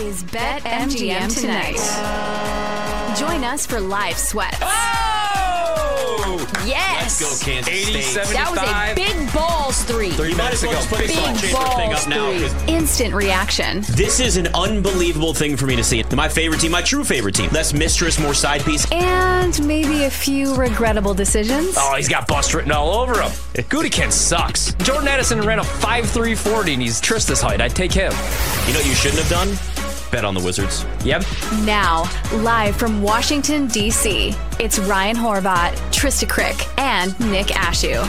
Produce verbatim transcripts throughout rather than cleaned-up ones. is BetMGM Tonight. Join us for live sweats. Oh! Yes! Let's go, Kansas eighty, State. That was a big balls three. Three minutes ago. Big, big balls thing up now. Three. Instant reaction. This is an unbelievable thing for me to see. My favorite team, my true favorite team. Less mistress, more side piece. And maybe a few regrettable decisions. Oh, he's got bust written all over him. Gutekunst sucks. Jordan Addison ran a five three forty, and he's Trista's height. I'd take him. You know what you shouldn't have done? Bet on the Wizards. Yep. Now, live from Washington, D C, it's Ryan Horvath, Trista Crick, and Nick Ashew.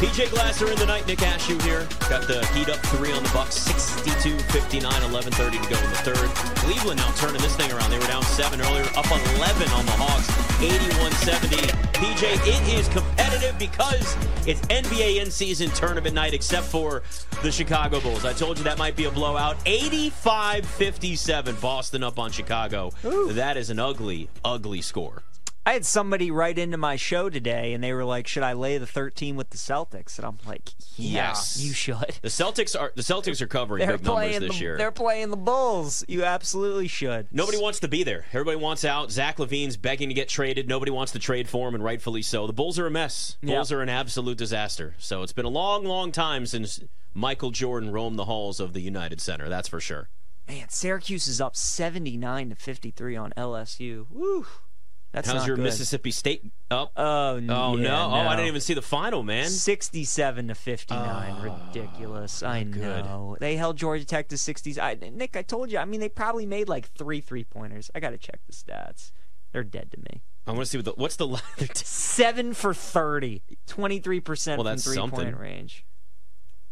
P J Glasser in the night. Nick Ashew here. Got the heat up three on the Bucks. sixty-two fifty-nine, eleven thirty to go in the third. Cleveland now turning this thing around. They were down seven earlier, up eleven on the Hawks. eighty-one seventy. P J, it is competitive because it's N B A in-season tournament night, except for the Chicago Bulls. I told you that might be a blowout. eighty-five fifty-seven, Boston up on Chicago. Ooh. That is an ugly, ugly score. I had somebody write into my show today, and they were like, should I lay the thirteen with the Celtics? And I'm like, yeah, yes, you should. The Celtics are the Celtics are covering they're big numbers this the, year. They're playing the Bulls. You absolutely should. Nobody wants to be there. Everybody wants out. Zach LaVine's begging to get traded. Nobody wants to trade for him, and rightfully so. The Bulls are a mess. Bulls yep. are an absolute disaster. So it's been a long, long time since Michael Jordan roamed the halls of the United Center. That's for sure. Man, Syracuse is up seventy-nine to fifty-three on L S U. Woo. That's How's your good. Mississippi State up? Oh, oh yeah, no. no. Oh, I didn't even see the final, man. sixty-seven to fifty-nine. Oh, ridiculous. I know. Good. They held Georgia Tech to sixties. I, Nick, I told you. I mean, they probably made like three three-pointers. I got to check the stats. They're dead to me. I want to see what the, what's the line. seven for thirty. twenty-three percent well, from three-point range.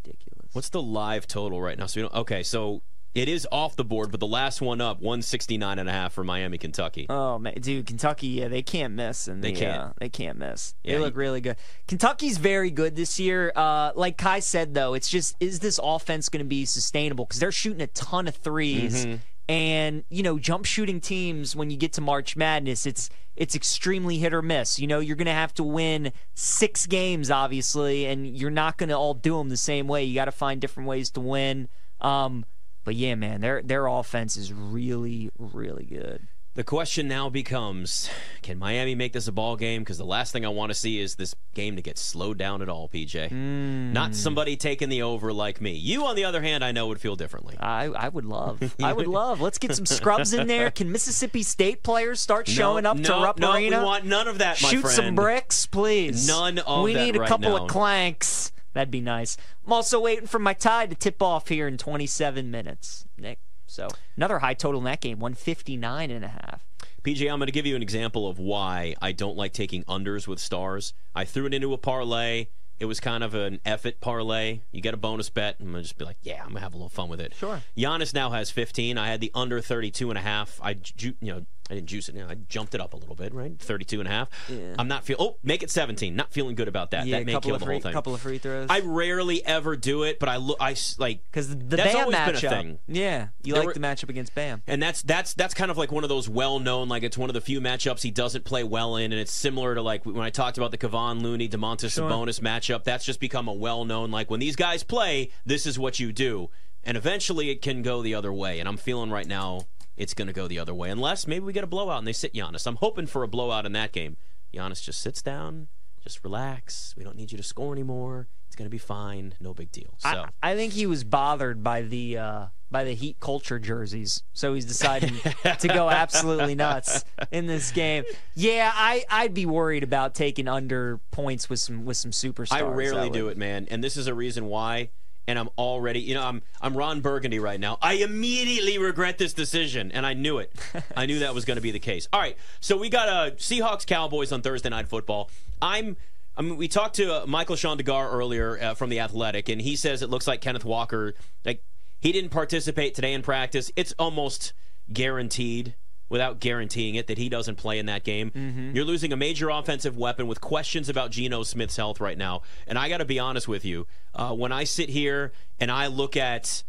Ridiculous. What's the live total right now? So we don't, Okay, so... It is off the board, but the last one up, one sixty-nine and a half for Miami, Kentucky. Oh man, dude, Kentucky, yeah, they can't miss, and they, they can't, uh, they can't miss. Yeah, they look he... really good. Kentucky's very good this year. Uh, like Kai said, though, it's just, is this offense going to be sustainable? Because they're shooting a ton of threes, mm-hmm. and you know, jump shooting teams. When you get to March Madness, it's it's extremely hit or miss. You know, you're going to have to win six games, obviously, and you're not going to all do them the same way. You got to find different ways to win. Um, But yeah, man, their their offense is really, really good. The question now becomes, can Miami make this a ball game? Because the last thing I want to see is this game to get slowed down at all, P J. Mm. Not somebody taking the over like me. You, on the other hand, I know would feel differently. I, I would love. I would love. Let's get some scrubs in there. Can Mississippi State players start no, showing up no, to Rupp no, Arena? No, we want none of that, my Shoot friend. Shoot some bricks, please. None of we that We need a right couple now. of clanks. That'd be nice. I'm also waiting for my tie to tip off here in twenty-seven minutes, Nick. So another high total in that game, one fifty-nine and a half. P J, I'm going to give you an example of why I don't like taking unders with stars. I threw it into a parlay. It was kind of an F it parlay. You get a bonus bet, and I'm going to just be like, yeah, I'm going to have a little fun with it. Sure. Giannis now has fifteen. I had the under thirty-two and a half. I, ju- you know, I didn't juice it. You know, I jumped it up a little bit, right? thirty-two and a half. Yeah. I'm not feeling... Oh, make it seventeen. Not feeling good about that. Yeah, that may kill the free, whole thing. A couple of free throws. I rarely ever do it, but I look... I, like, because the that's Bam always matchup. Been a thing. Yeah. You there like were, the matchup against Bam. And that's that's that's kind of like one of those well-known, like it's one of the few matchups he doesn't play well in, and it's similar to like when I talked about the Kevon Looney, DeMontis sure. Sabonis matchup. That's just become a well-known, like when these guys play, this is what you do. And eventually it can go the other way, and I'm feeling right now... It's going to go the other way, unless maybe we get a blowout and they sit Giannis. I'm hoping for a blowout in that game. Giannis just sits down, just relax. We don't need you to score anymore. It's going to be fine. No big deal. So I, I think he was bothered by the uh, by the Heat culture jerseys, so he's deciding to go absolutely nuts in this game. Yeah, I, I'd be worried about taking under points with some with some superstars. I rarely do it, man, and this is a reason why. And I'm already, you know, I'm I'm Ron Burgundy right now. I immediately regret this decision, and I knew it. I knew that was going to be the case. All right, so we got uh, Seahawks Cowboys on Thursday night football. I'm, I mean, we talked to uh, Michael Shandegar earlier uh, from The Athletic, and he says it looks like Kenneth Walker, like he didn't participate today in practice. It's almost guaranteed, without guaranteeing it, that he doesn't play in that game. Mm-hmm. You're losing a major offensive weapon with questions about Geno Smith's health right now. And I got to be honest with you, uh, when I sit here and I look at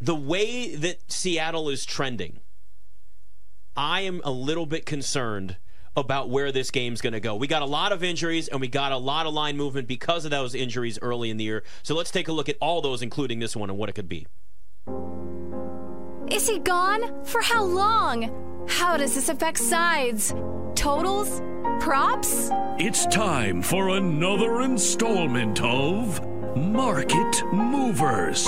the way that Seattle is trending, I am a little bit concerned about where this game's going to go. We got a lot of injuries, and we got a lot of line movement because of those injuries early in the year. So let's take a look at all those, including this one, and what it could be. Is he gone? For how long? How does this affect sides? Totals? Props? It's time for another installment of Market Movers.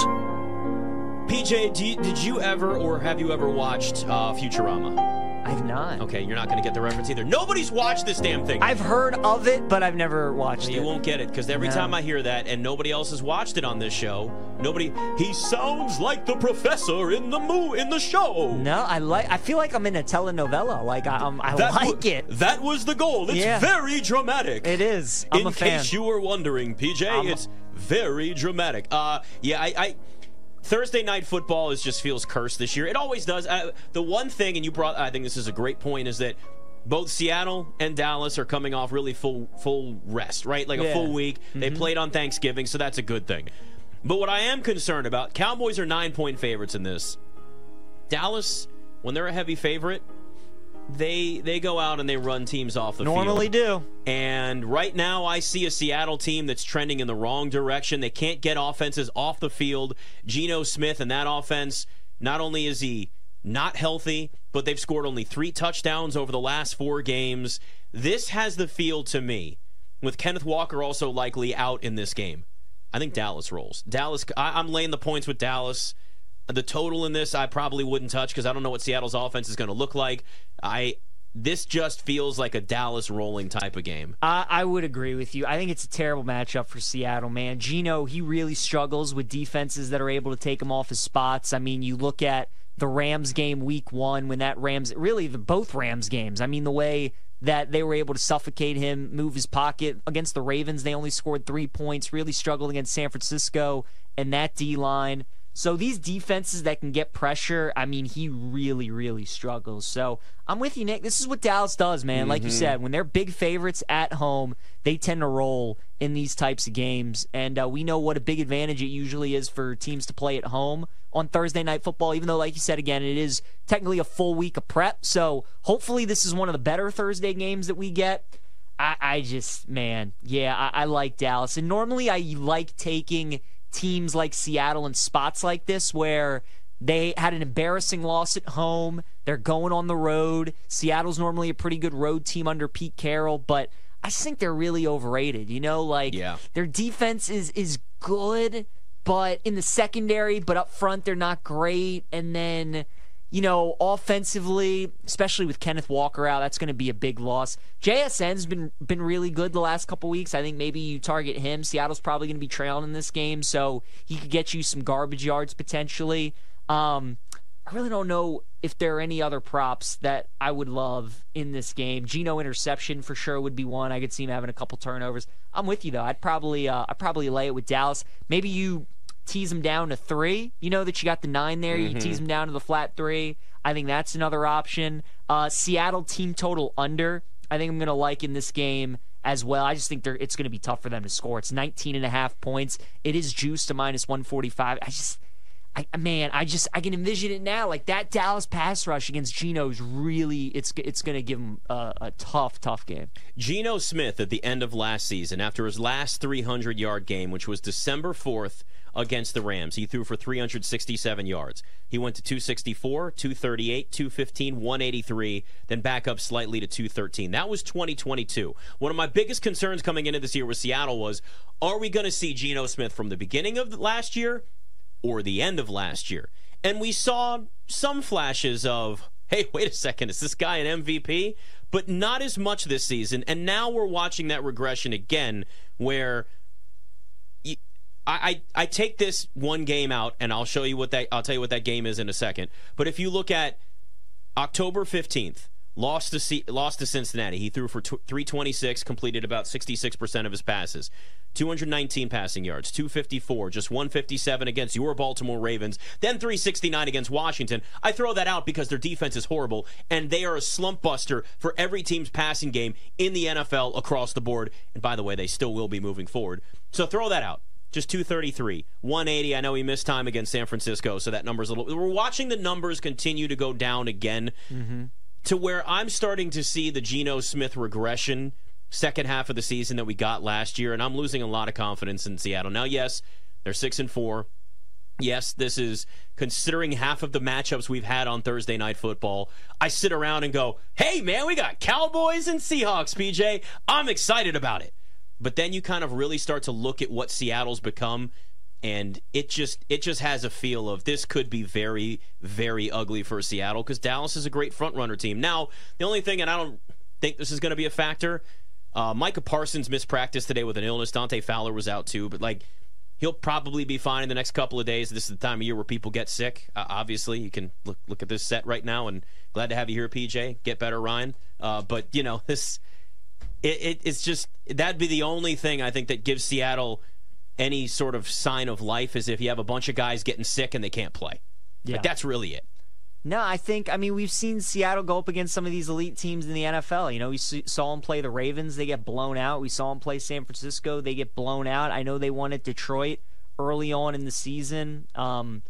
P J, do you, did you ever or have you ever watched uh, Futurama? I've not. Okay, you're not going to get the reference either. Nobody's watched this damn thing. I've heard of it, but I've never watched you it. You won't get it, because every no. time I hear that, and nobody else has watched it on this show, nobody, he sounds like the professor in the mo- in the show. No, I like. I feel like I'm in a telenovela. Like, I, um, I that like w- it. That was the goal. It's yeah. very dramatic. It is. I'm in a fan. In case you were wondering, P J, I'm it's a- very dramatic. Uh, yeah, I... I Thursday night football is just feels cursed this year. It always does. I, the one thing, and you brought, I think this is a great point, is that both Seattle and Dallas are coming off really full full rest, right? Like a yeah. full week. Mm-hmm. They played on Thanksgiving, so that's a good thing. But what I am concerned about, Cowboys are nine-point favorites in this. Dallas, when they're a heavy favorite, they they go out and they run teams off the Normally field. Normally do. And right now I see a Seattle team that's trending in the wrong direction. They can't get offenses off the field. Geno Smith and that offense, not only is he not healthy, but they've scored only three touchdowns over the last four games. This has the feel to me, with Kenneth Walker also likely out in this game. I think Dallas rolls. Dallas. I, I'm laying the points with Dallas. The total in this I probably wouldn't touch because I don't know what Seattle's offense is going to look like. I This just feels like a Dallas rolling type of game. Uh, I would agree with you. I think it's a terrible matchup for Seattle, man. Geno, he really struggles with defenses that are able to take him off his spots. I mean, you look at the Rams game week one when that Rams – really, the both Rams games. I mean, the way – that they were able to suffocate him, move his pocket. Against the Ravens, they only scored three points, really struggled against San Francisco and that D-line. So these defenses that can get pressure, I mean, he really, really struggles. So I'm with you, Nick. This is what Dallas does, man. Mm-hmm. Like you said, when they're big favorites at home, they tend to roll in these types of games. And uh, we know what a big advantage it usually is for teams to play at home on Thursday night football, even though, like you said, again, it is technically a full week of prep. So hopefully this is one of the better Thursday games that we get. I, I just, man, yeah, I, I like Dallas. And normally I like taking teams like Seattle in spots like this where they had an embarrassing loss at home. They're going on the road. Seattle's normally a pretty good road team under Pete Carroll, but I just think they're really overrated. You know, like yeah. their defense is is good, but in the secondary, but up front, they're not great. And then, you know, offensively, especially with Kenneth Walker out, that's going to be a big loss. J S N's been been really good the last couple weeks. I think maybe you target him. Seattle's probably going to be trailing in this game, so he could get you some garbage yards potentially. Um, I really don't know if there are any other props that I would love in this game. Geno interception for sure would be one. I could see him having a couple turnovers. I'm with you, though. I'd probably uh, I'd probably lay it with Dallas. Maybe you tease them down to three. You know that you got the nine there. Mm-hmm. You tease them down to the flat three. I think that's another option. Uh, Seattle team total under. I think I'm going to like in this game as well. I just think they're, it's going to be tough for them to score. It's nineteen and a half points. It is juiced to minus one forty-five. I just... I, man, I just I can envision it now. Like that Dallas pass rush against Geno is really it's it's going to give him a, a tough, tough game. Geno Smith at the end of last season, after his last three hundred yard game, which was December fourth against the Rams, he threw for three hundred sixty-seven yards. He went to two sixty-four, two thirty-eight, two fifteen, one eighty-three, then back up slightly to two thirteen. That was twenty twenty-two. One of my biggest concerns coming into this year with Seattle was, are we going to see Geno Smith from the beginning of last year or the end of last year? And we saw some flashes of, hey, wait a second, is this guy an M V P? But not as much this season. And now we're watching that regression again where you, I, I I take this one game out, and I'll show you what that I'll tell you what that game is in a second. But if you look at October fifteenth, lost to C, lost to Cincinnati. He threw for three twenty-six, completed about sixty-six percent of his passes. two nineteen passing yards, two fifty-four, just one fifty-seven against your Baltimore Ravens, then three sixty-nine against Washington. I throw that out because their defense is horrible, and they are a slump buster for every team's passing game in the N F L across the board. And by the way, they still will be moving forward. So throw that out. Just two thirty-three, one eighty. I know he missed time against San Francisco, so that number's a little... We're watching the numbers continue to go down again. Mm-hmm. To where I'm starting to see the Geno Smith regression second half of the season that we got last year, and I'm losing a lot of confidence in Seattle. Now, yes, they're six and four. Yes, this is, considering half of the matchups we've had on Thursday Night Football, I sit around and go, hey, man, we got Cowboys and Seahawks, P J. I'm excited about it. But then you kind of really start to look at what Seattle's become, and it just it just has a feel of this could be very, very ugly for Seattle because Dallas is a great front-runner team. Now, the only thing, and I don't think this is going to be a factor, uh, Micah Parsons mispracticed today with an illness. Dante Fowler was out too, but like, he'll probably be fine in the next couple of days. This is the time of year where people get sick. Uh, obviously, you can look look at this set right now, and glad to have you here, P J. Get better, Ryan. Uh, but, you know, this it, it it's just, that'd be the only thing I think that gives Seattle any sort of sign of life, is if you have a bunch of guys getting sick and they can't play. Yeah. Like, that's really it. No, I think, I mean, we've seen Seattle go up against some of these elite teams in the N F L. You know, we saw them play the Ravens. They get blown out. We saw them play San Francisco. They get blown out. I know they won at Detroit early on in the season. Um,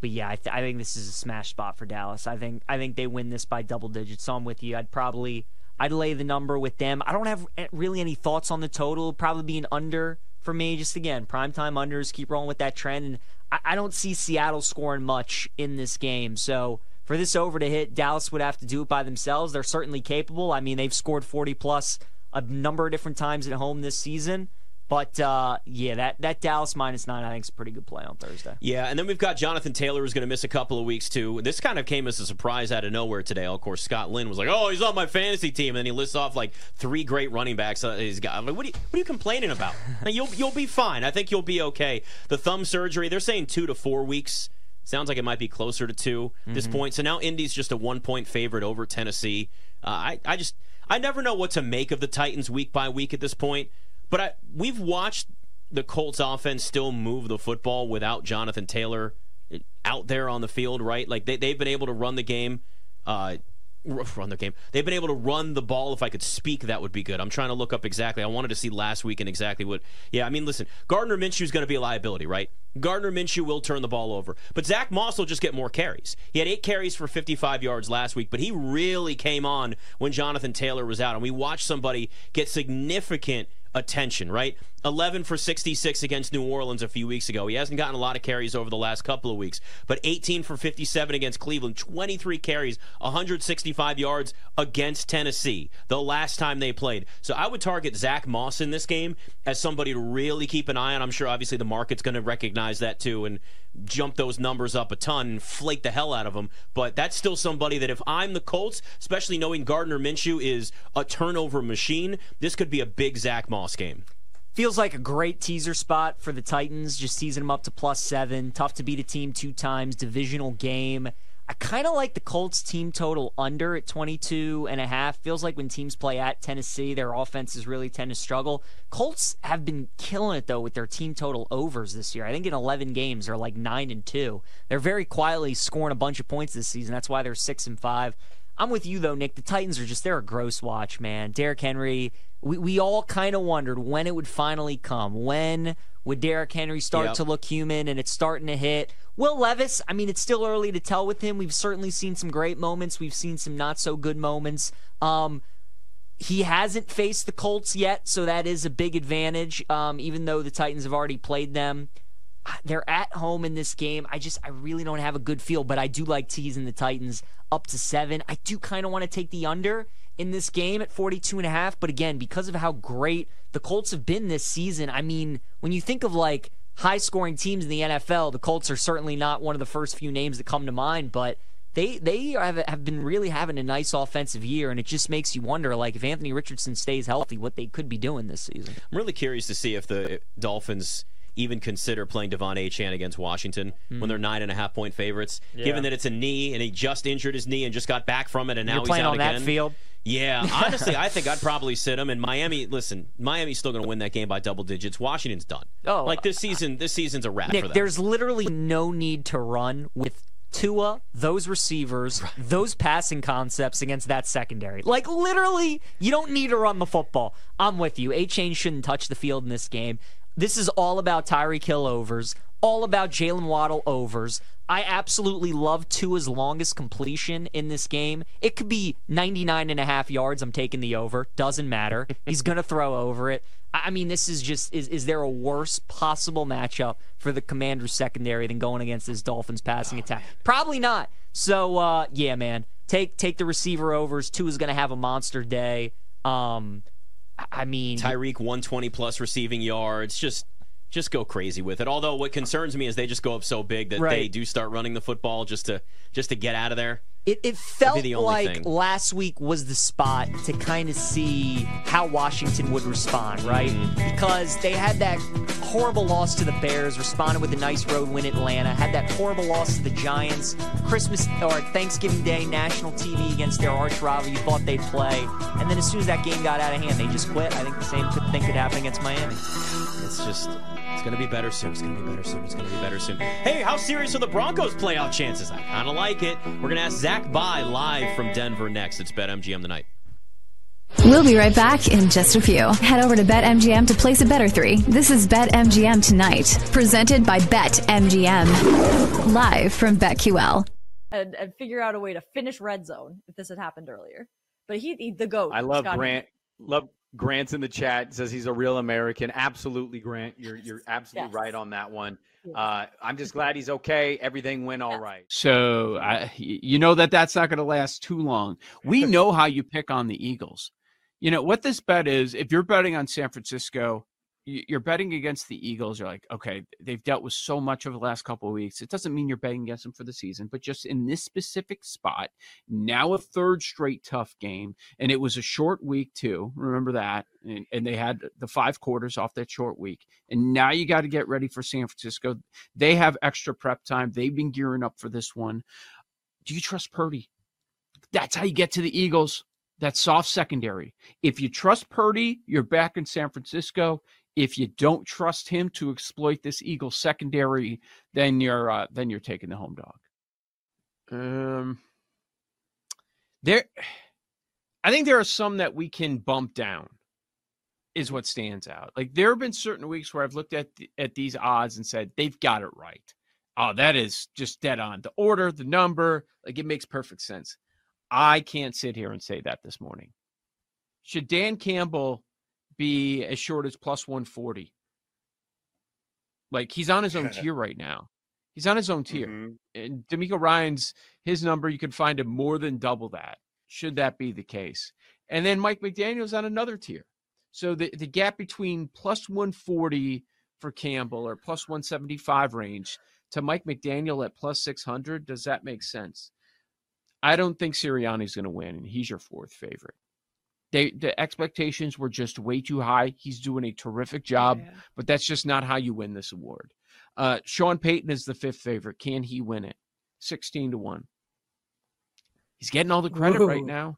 but, yeah, I, th- I think this is a smash spot for Dallas. I think I think they win this by double digits. So I'm with you. I'd probably I'd lay the number with them. I don't have really any thoughts on the total. Probably be an under for me. Just, again, primetime unders. Keep rolling with that trend. And I, I don't see Seattle scoring much in this game. So for this over to hit, Dallas would have to do it by themselves. They're certainly capable. I mean, they've scored forty-plus a number of different times at home this season. But, uh, yeah, that, that Dallas minus nine, I think, is a pretty good play on Thursday. Yeah, and then we've got Jonathan Taylor, who's going to miss a couple of weeks, too. This kind of came as a surprise out of nowhere today. Of course, Scott Lynn was like, oh, he's on my fantasy team. And then he lists off, like, three great running backs he's got. I'm like, what are you, what are you complaining about? Now, you'll, you'll be fine. I think you'll be okay. The thumb surgery, they're saying two to four weeks. Sounds like it might be closer to two at this mm-hmm. point. So now Indy's just a one-point favorite over Tennessee. Uh, I, I just I never know what to make of the Titans week by week at this point. But I, we've watched the Colts offense still move the football without Jonathan Taylor out there on the field, right? Like, they, they've been able to run the game. Uh, run their game. They've been able to run the ball. If I could speak, that would be good. I'm trying to look up exactly. I wanted to see last week and exactly what. Yeah, I mean, listen, Gardner Minshew is going to be a liability, right? Gardner Minshew will turn the ball over. But Zach Moss will just get more carries. He had eight carries for fifty-five yards last week, but he really came on when Jonathan Taylor was out. And we watched somebody get significant attention, right? eleven for sixty-six against New Orleans a few weeks ago. He hasn't gotten a lot of carries over the last couple of weeks, but eighteen for fifty-seven against Cleveland, twenty-three carries, one hundred sixty-five yards against Tennessee the last time they played. So I would target Zach Moss in this game as somebody to really keep an eye on. I'm sure obviously the market's going to recognize that too and jump those numbers up a ton and flake the hell out of them. But that's still somebody that if I'm the Colts, especially knowing Gardner Minshew is a turnover machine, this could be a big Zach Moss game. Feels like a great teaser spot for the Titans, just teasing them up to plus seven. Tough to beat a team two times, divisional game. I kind of like the Colts team total under at twenty-two and a half. Feels like when teams play at Tennessee, their offenses really tend to struggle. Colts have been killing it, though, with their team total overs this year. I think in eleven games, they're like nine and two. They're very quietly scoring a bunch of points this season. That's why they're six and five. I'm with you, though, Nick. The Titans are just, they're a gross watch, man. Derrick Henry, we, we all kind of wondered when it would finally come. When would Derrick Henry start yep. to look human, and it's starting to hit. Will Levis, I mean, it's still early to tell with him. We've certainly seen some great moments. We've seen some not-so-good moments. Um, he hasn't faced the Colts yet, so that is a big advantage, um, even though the Titans have already played them. They're at home in this game. I just, I really don't have a good feel, but I do like teasing the Titans up to seven. I do kind of want to take the under in this game at forty-two and a half, but again, because of how great the Colts have been this season, I mean, when you think of, like, high-scoring teams in the N F L, the Colts are certainly not one of the first few names that come to mind, but they they have, have been really having a nice offensive year, and it just makes you wonder, like, if Anthony Richardson stays healthy, what they could be doing this season. I'm really curious to see if the Dolphins even consider playing Devon Achane against Washington mm-hmm. when they're nine and a half point favorites, yeah. given that it's a knee, and he just injured his knee and just got back from it, and now You're he's out again. You're playing on that field? Yeah, honestly, I think I'd probably sit him. And Miami, listen, Miami's still going to win that game by double digits. Washington's done. Oh, like this season, this season's a wrap Nick, for them. There's literally no need to run with Tua, those receivers, right. those passing concepts against that secondary. Like, literally, you don't need to run the football. I'm with you. Achane shouldn't touch the field in this game. This is all about Tyreek Hill overs, all about Jalen Waddle overs. I absolutely love Tua's longest completion in this game. It could be ninety-nine and a half yards. I'm taking the over. Doesn't matter. He's going to throw over it. I mean, this is just, is, is there a worse possible matchup for the Commanders secondary than going against this Dolphins passing oh, attack? Man. Probably not. So, uh, yeah, man, take take the receiver overs. Tua's going to have a monster day. Um, I mean, Tyreek one twenty plus receiving yards. Just just go crazy with it. Although what concerns me is they just go up so big that right. they do start running the football just to just to get out of there. It, it felt like thing. last week was the spot to kind of see how Washington would respond, right? Mm-hmm. Because they had that horrible loss to the Bears, responded with a nice road win in Atlanta, had that horrible loss to the Giants, Christmas or Thanksgiving Day, national T V against their arch rival you thought they'd play. And then as soon as that game got out of hand, they just quit. I think the same thing could happen against Miami. It's just... It's going to be better soon. It's going to be better soon. It's going to be better soon. Hey, how serious are the Broncos' playoff chances? I kind of like it. We're going to ask Zach Bye live from Denver next. It's BetMGM Tonight. We'll be right back in just a few. Head over to BetMGM to place a better three. This is BetMGM Tonight, presented by BetMGM, live from BetQL. And, and figure out a way to finish Red Zone if this had happened earlier. But he, he the GOAT. I love Grant. Him. Love. Grant's in the chat, says he's a real American. Absolutely, Grant. You're you're absolutely yes. right on that one. Uh, I'm just glad he's okay. Everything went all right. So I, you know that that's not going to last too long. We know how you pick on the Eagles. You know what this bet is. If you're betting on San Francisco, you're betting against the Eagles. You're like, okay, they've dealt with so much over the last couple of weeks. It doesn't mean you're betting against them for the season, but just in this specific spot, now a third straight tough game. And it was a short week too. Remember that. And, and they had the five quarters off that short week. And now you got to get ready for San Francisco. They have extra prep time. They've been gearing up for this one. Do you trust Purdy? That's how you get to the Eagles. That soft secondary. If you trust Purdy, you're back in San Francisco. If you don't trust him to exploit this Eagles secondary, then you're uh, then you're taking the home dog. Um, there, I think there are some that we can bump down, is what stands out. Like there have been certain weeks where I've looked at the, at these odds and said they've got it right. Oh, that is just dead on. The order, the number, like it makes perfect sense. I can't sit here and say that this morning. Should Dan Campbell be as short as plus one forty? Like he's on his own tier right now. He's on his own tier. Mm-hmm. And D'Amico Ryan's, his number, you can find him more than double that, should that be the case. And then Mike McDaniel's on another tier. So the, the gap between plus one forty for Campbell or plus one seventy-five range to Mike McDaniel at plus six hundred, does that make sense? I don't think Sirianni's going to win, and he's your fourth favorite. They, the expectations were just way too high. He's doing a terrific job, yeah. but that's just not how you win this award. Uh, Sean Payton is the fifth favorite. Can he win it? sixteen to one. He's getting all the credit Ooh. right now.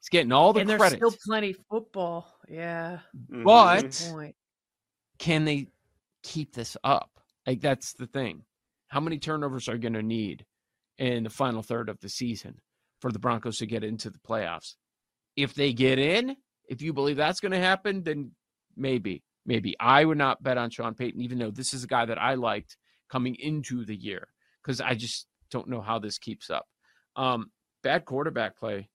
He's getting all the and credit. And there's still plenty of football. Yeah. But mm-hmm. can they keep this up? Like, that's the thing. How many turnovers are you going to need in the final third of the season for the Broncos to get into the playoffs? If they get in, if you believe that's going to happen, then maybe, maybe I would not bet on Sean Payton, even though this is a guy that I liked coming into the year, because I just don't know how this keeps up. Um, bad quarterback play.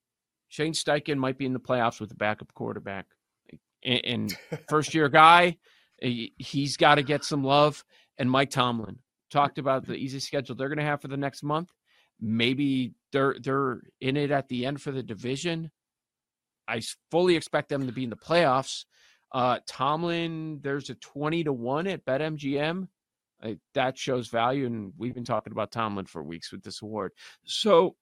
Shane Steichen might be in the playoffs with a backup quarterback. And, and first-year guy, he's got to get some love. And Mike Tomlin talked about the easy schedule they're going to have for the next month. Maybe they're they're in it at the end for the division. I fully expect them to be in the playoffs. Uh, Tomlin, there's a twenty to one at BetMGM. Uh, that shows value, and we've been talking about Tomlin for weeks with this award. So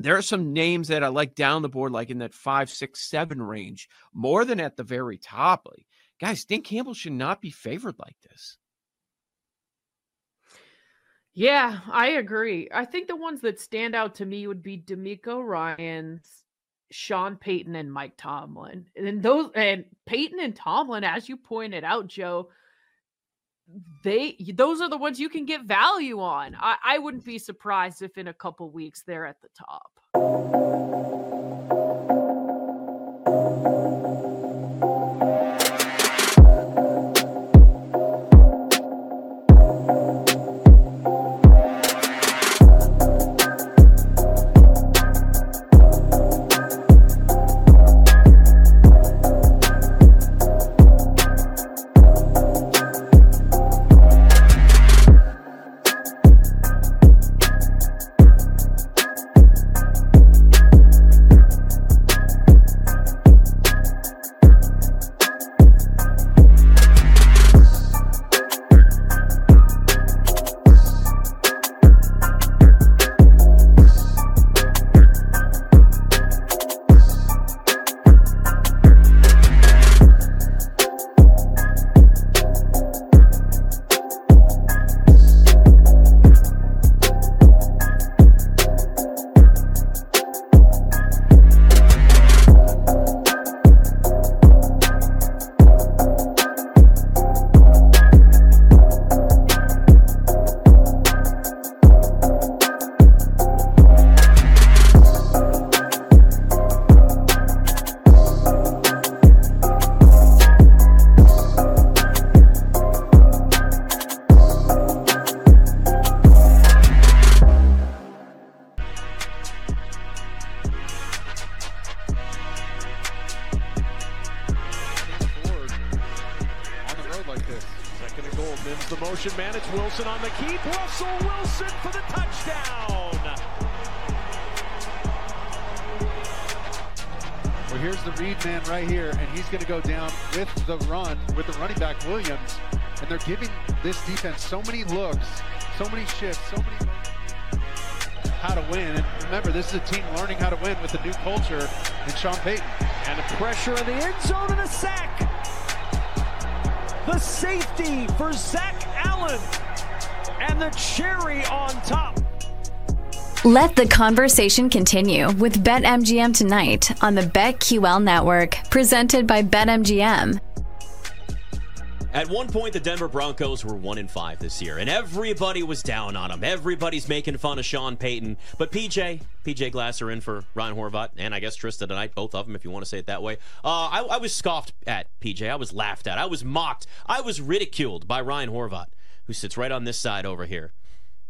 there are some names that I like down the board, like in that five, six, seven range, more than at the very top. Like, guys, Dan Campbell should not be favored like this. Yeah, I agree. I think the ones that stand out to me would be D'Amico Ryan's, Sean Payton, and Mike Tomlin. And those and Payton and Tomlin, as you pointed out, Joe, they those are the ones you can get value on. I, I wouldn't be surprised if in a couple weeks they're at the top. motion man, it's Wilson on the keep. Russell Wilson for the touchdown. Well, here's the read man right here, and he's going to go down with the run, with the running back Williams. And they're giving this defense so many looks, so many shifts, so many how to win. And remember, this is a team learning how to win with a new culture in Sean Payton. And the pressure in the end zone and a sack. The safety for Zach Allen and the cherry on top. Let the conversation continue with BetMGM tonight on the BetQL Network, presented by BetMGM. At one point, the Denver Broncos were one and five this year, and everybody was down on them. Everybody's making fun of Sean Payton, but P J, P J Glasser in for Ryan Horvath, and I guess Trista tonight, both of them, if you want to say it that way. Uh, I, I was scoffed at, P J. I was laughed at. I was mocked. I was ridiculed by Ryan Horvath, who sits right on this side over here.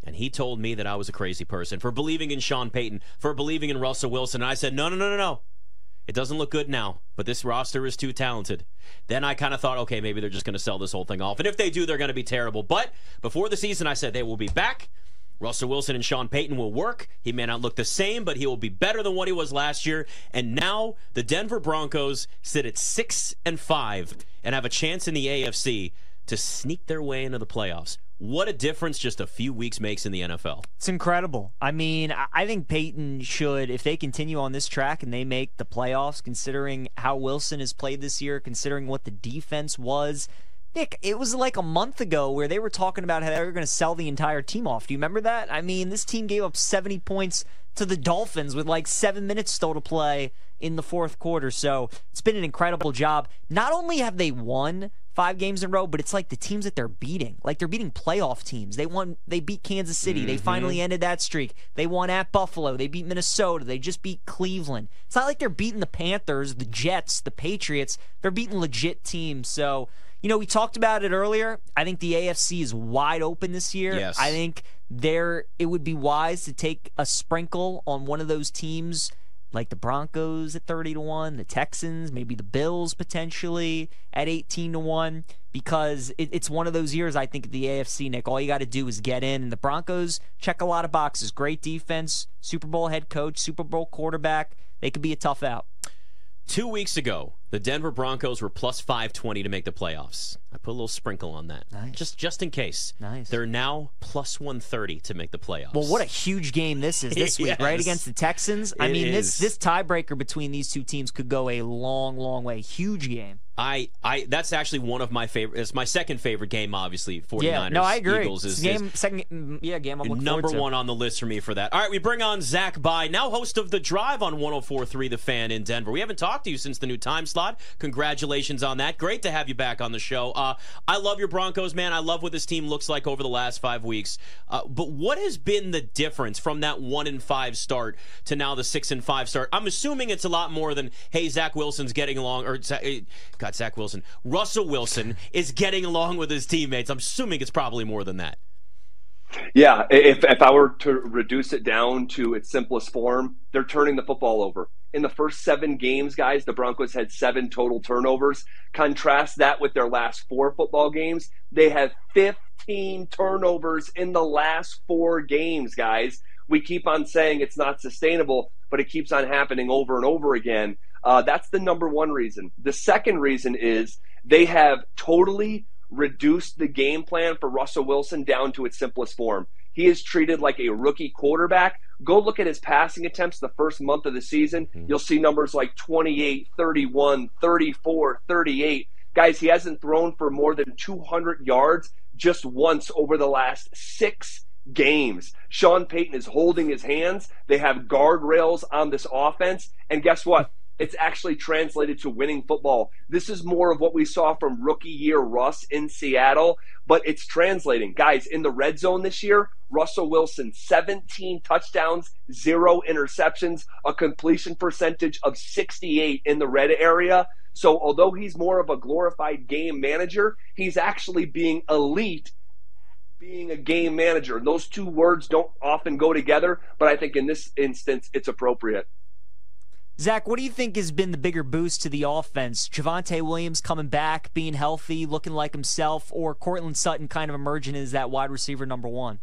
And he told me that I was a crazy person for believing in Sean Payton, for believing in Russell Wilson. And I said, no, no, no, no, no. It doesn't look good now, but this roster is too talented. Then I kind of thought, okay, maybe they're just going to sell this whole thing off. And if they do, they're going to be terrible. But before the season, I said they will be back. Russell Wilson and Sean Payton will work. He may not look the same, but he will be better than what he was last year. And now the Denver Broncos sit at six and five and have a chance in the A F C to sneak their way into the playoffs. What a difference just a few weeks makes in the N F L. It's incredible. I mean, I think Peyton should, if they continue on this track and they make the playoffs, considering how Wilson has played this year, considering what the defense was. Nick, it was like a month ago where they were talking about how they were going to sell the entire team off. Do you remember that? I mean, this team gave up seventy points to the Dolphins with like seven minutes still to play in the fourth quarter. So it's been an incredible job. Not only have they won five games in a row, but it's like the teams that they're beating. Like, they're beating playoff teams. They won. They beat Kansas City. Mm-hmm. They finally ended that streak. They won at Buffalo. They beat Minnesota. They just beat Cleveland. It's not like they're beating the Panthers, the Jets, the Patriots. They're beating legit teams. So, you know, we talked about it earlier. I think the A F C is wide open this year. Yes. I think there it would be wise to take a sprinkle on one of those teams, like the Broncos at thirty to one, the Texans, maybe the Bills potentially at eighteen to one, because it, it's one of those years, I think, at the A F C, Nick. All you got to do is get in. And the Broncos check a lot of boxes. Great defense, Super Bowl head coach, Super Bowl quarterback. They could be a tough out. Two weeks ago, the Denver Broncos were plus five twenty to make the playoffs. I put a little sprinkle on that. Nice. Just just in case. Nice. They're now plus one thirty to make the playoffs. Well, what a huge game this is this week, yes. right? Against the Texans. It I mean, is. this this tiebreaker between these two teams could go a long, long way. Huge game. I, I that's actually one of my favorite. It's my second favorite game, obviously. forty-niners. Yeah, no, I agree. Eagles is, game, is second, yeah, game I'm looking number one to. on the list for me for that. All right, we bring on Zach By, now host of The Drive on one oh four point three The Fan in Denver. We haven't talked to you since the new time slot. Congratulations on that. Great to have you back on the show. Uh, I love your Broncos, man. I love what this team looks like over the last five weeks. Uh, but what has been the difference from that one and five start to now the six and five start? I'm assuming it's a lot more than, hey, Zach Wilson's getting along, or God, Zach Wilson. Russell Wilson is getting along with his teammates. I'm assuming it's probably more than that. Yeah, if if I were to reduce it down to its simplest form, they're turning the football over. In the first seven games, guys, the Broncos had seven total turnovers. Contrast that with their last four football games. They have fifteen turnovers in the last four games, guys. We keep on saying it's not sustainable, but it keeps on happening over and over again. Uh, that's the number one reason. The second reason is they have totally reduced the game plan for Russell Wilson down to its simplest form. He is treated like a rookie quarterback. Go look at his passing attempts the first month of the season. You'll see numbers like twenty-eight, thirty-one, thirty-four, thirty-eight. Guys, he hasn't thrown for more than two hundred yards just once over the last six games. Sean Payton is holding his hands. They have guardrails on this offense. And guess what? It's actually translated to winning football. This is more of what we saw from rookie year Russ in Seattle, but it's translating. Guys, in the red zone this year, Russell Wilson, seventeen touchdowns, zero interceptions, a completion percentage of sixty-eight in the red area. So although he's more of a glorified game manager, he's actually being elite being a game manager. And those two words don't often go together, but I think in this instance, it's appropriate. Zach, what do you think has been the bigger boost to the offense? Javonte Williams coming back, being healthy, looking like himself, or Courtland Sutton kind of emerging as that wide receiver number one?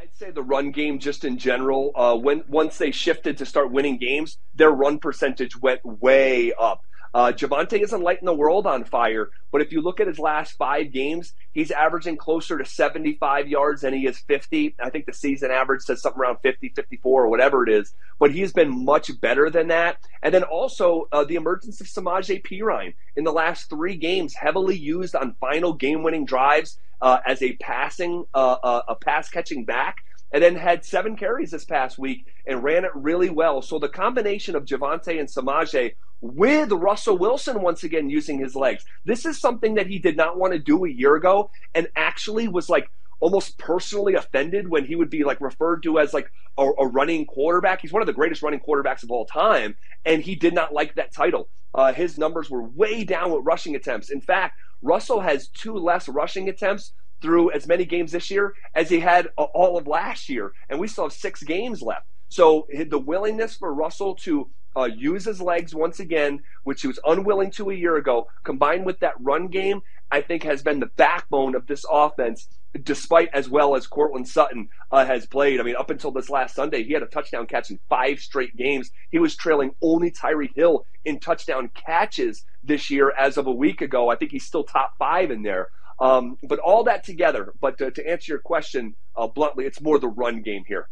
I'd say the run game just in general. Uh, when once they shifted to start winning games, their run percentage went way up. Uh, Javonte isn't lighting the world on fire, but if you look at his last five games, he's averaging closer to seventy-five yards than he is fifty. I think the season average says something around fifty, fifty-four, or whatever it is, but he's been much better than that. And then also uh, the emergence of Samaje Perine in the last three games, heavily used on final game-winning drives uh, as a passing, uh, uh, a pass-catching back, and then had seven carries this past week and ran it really well. So the combination of Javonte and Samaje with Russell Wilson once again using his legs. This is something that he did not want to do a year ago and actually was like almost personally offended when he would be like referred to as like a, a running quarterback. He's one of the greatest running quarterbacks of all time, and he did not like that title. Uh, his numbers were way down with rushing attempts. In fact, Russell has two less rushing attempts through as many games this year as he had all of last year, and we still have six games left. So the willingness for Russell to Uh, use his legs once again, which he was unwilling to a year ago, combined with that run game, I think has been the backbone of this offense, despite as well as Courtland Sutton uh, has played. I mean, up until this last Sunday, he had a touchdown catch in five straight games. He was trailing only Tyreek Hill in touchdown catches this year as of a week ago. I think he's still top five in there. Um, but all that together, but to, to answer your question uh, bluntly, it's more the run game here.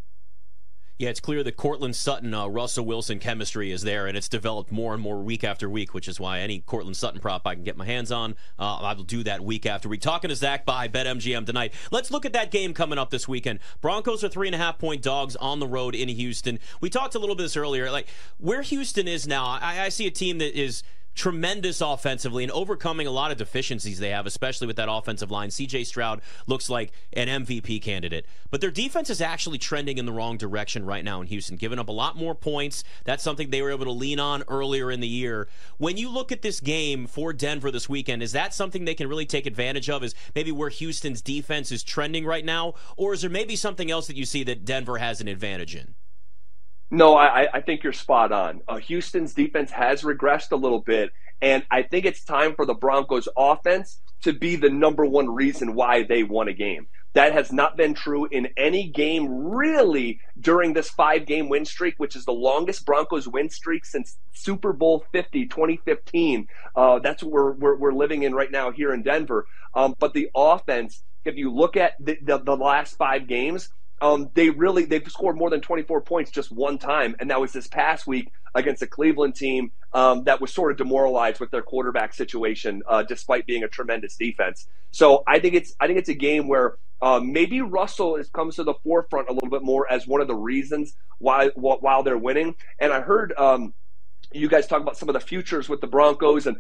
Yeah, it's clear that Courtland Sutton, uh, Russell Wilson chemistry is there, and it's developed more and more week after week, which is why any Courtland Sutton prop I can get my hands on, uh, I will do that week after week. Talking to Zach by BetMGM tonight. Let's look at that game coming up this weekend. Broncos are three and a half point dogs on the road in Houston. We talked a little bit this earlier, like where Houston is now. I, I see a team that is tremendous offensively and overcoming a lot of deficiencies they have, especially with that offensive line. C J Stroud looks like an M V P candidate. But their defense is actually trending in the wrong direction right now in Houston, giving up a lot more points. That's something they were able to lean on earlier in the year. When you look at this game for Denver this weekend, is that something they can really take advantage of, is maybe where Houston's defense is trending right now? Or is there maybe something else that you see that Denver has an advantage in? No, I, I think you're spot on. Uh, Houston's defense has regressed a little bit, and I think it's time for the Broncos' offense to be the number one reason why they won a game. That has not been true in any game, really, during this five-game win streak, which is the longest Broncos win streak since Super Bowl fifty, twenty fifteen. Uh, that's what we're, we're, we're living in right now here in Denver. Um, but the offense, if you look at the, the, the last five games, Um, they really, they've scored more than twenty-four points just one time, and that was this past week against a Cleveland team um, that was sort of demoralized with their quarterback situation, uh, despite being a tremendous defense. So I think it's, I think it's a game where uh, maybe Russell is, comes to the forefront a little bit more as one of the reasons why while they're winning. And I heard um, you guys talk about some of the futures with the Broncos, and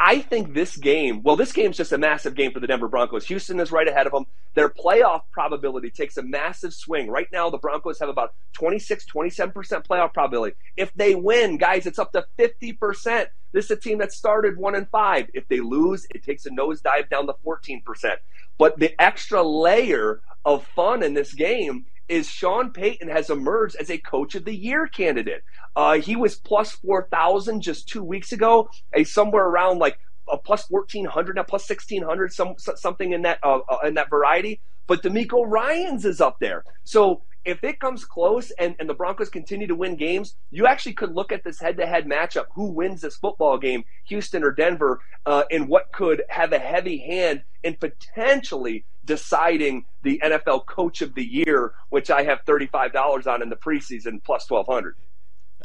I think this game, well, this game's just a massive game for the Denver Broncos. Houston is right ahead of them. Their playoff probability takes a massive swing. Right now, the Broncos have about twenty-six, twenty-seven percent playoff probability. If they win, guys, it's up to fifty percent. This is a team that started one and five. If they lose, it takes a nosedive down to fourteen percent. But the extra layer of fun in this game is Sean Payton has emerged as a Coach of the Year candidate. Uh, he was plus four thousand just two weeks ago, a somewhere around like a plus fourteen hundred, a plus sixteen hundred, some, something in that uh, in that variety. But DeMeco Ryans is up there. So if it comes close and, and the Broncos continue to win games, you actually could look at this head-to-head matchup, who wins this football game, Houston or Denver, uh, in what could have a heavy hand in potentially deciding the N F L Coach of the Year, which I have thirty-five dollars on in the preseason, plus twelve hundred.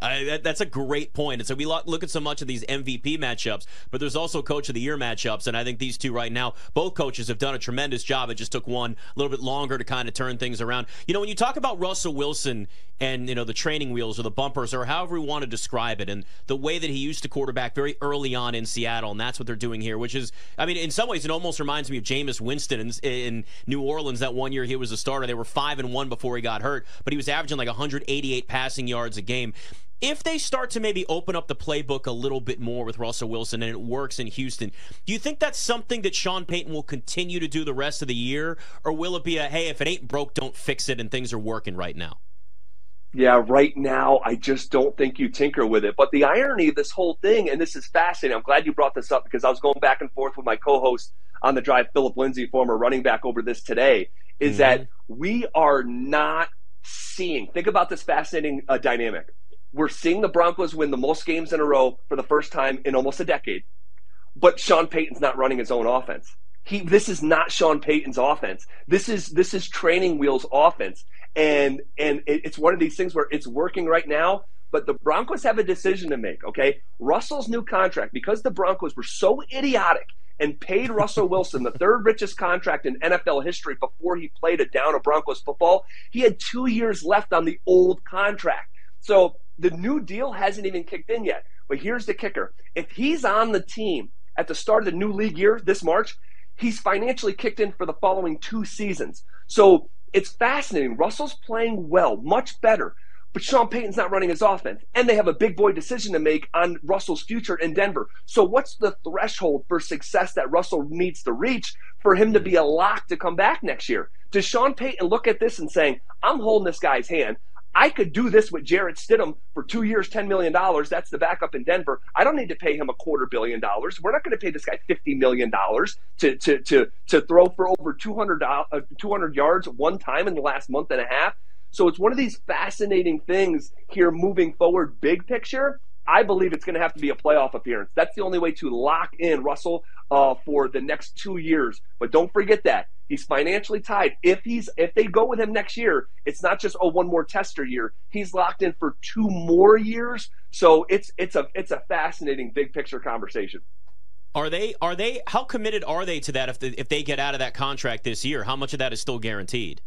I, that, that's a great point. And so we look at so much of these M V P matchups, but there's also Coach of the Year matchups, and I think these two right now, both coaches have done a tremendous job. It just took one a little bit longer to kind of turn things around. You know, when you talk about Russell Wilson and, you know, the training wheels or the bumpers or however we want to describe it, and the way that he used to quarterback very early on in Seattle, and that's what they're doing here, which is, I mean, in some ways it almost reminds me of Jameis Winston in, in New Orleans. That one year he was a starter. They were five and one before he got hurt, but he was averaging like one hundred eighty-eight passing yards a game. If they start to maybe open up the playbook a little bit more with Russell Wilson and it works in Houston, do you think that's something that Sean Payton will continue to do the rest of the year? Or will it be a, hey, if it ain't broke, don't fix it and things are working right now? yeah, right now, I just don't think you tinker with it. But the irony of this whole thing, and this is fascinating, I'm glad you brought this up because I was going back and forth with my co-host on the drive, Philip Lindsay, former running back, over this today, is mm-hmm. that we are not seeing, think about this fascinating uh, dynamic. We're seeing the Broncos win the most games in a row for the first time in almost a decade, but Sean Payton's not running his own offense. He, this is not Sean Payton's offense. This is this is training wheels offense, and and it, it's one of these things where it's working right now. But the Broncos have a decision to make. Okay, Russell's new contract, because the Broncos were so idiotic and paid Russell Wilson the third richest contract in N F L history before he played a down of Broncos football. He had two years left on the old contract, so the new deal hasn't even kicked in yet. But here's the kicker: if he's on the team at the start of the new league year this March, he's financially kicked in for the following two seasons. So it's fascinating. Russell's playing well, much better, but Sean Payton's not running his offense. And they have a big boy decision to make on Russell's future in Denver. So what's the threshold for success that Russell needs to reach for him to be a lock to come back next year? Does Sean Payton look at this and saying, I'm holding this guy's hand. I could do this with Jarrett Stidham for two years, ten million dollars. That's the backup in Denver. I don't need to pay him a quarter billion dollars. We're not going to pay this guy fifty million dollars to to to to throw for over two hundred, uh, two hundred yards one time in the last month and a half. So it's one of these fascinating things here moving forward, big picture. I believe it's going to have to be a playoff appearance. That's the only way to lock in Russell uh, for the next two years. But don't forget that. He's financially tied. If he's if they go with him next year, it's not just oh one more tester year. He's locked in for two more years. So it's it's a it's a fascinating big picture conversation. Are they are they how committed are they to that if the, if they get out of that contract this year? How much of that is still guaranteed?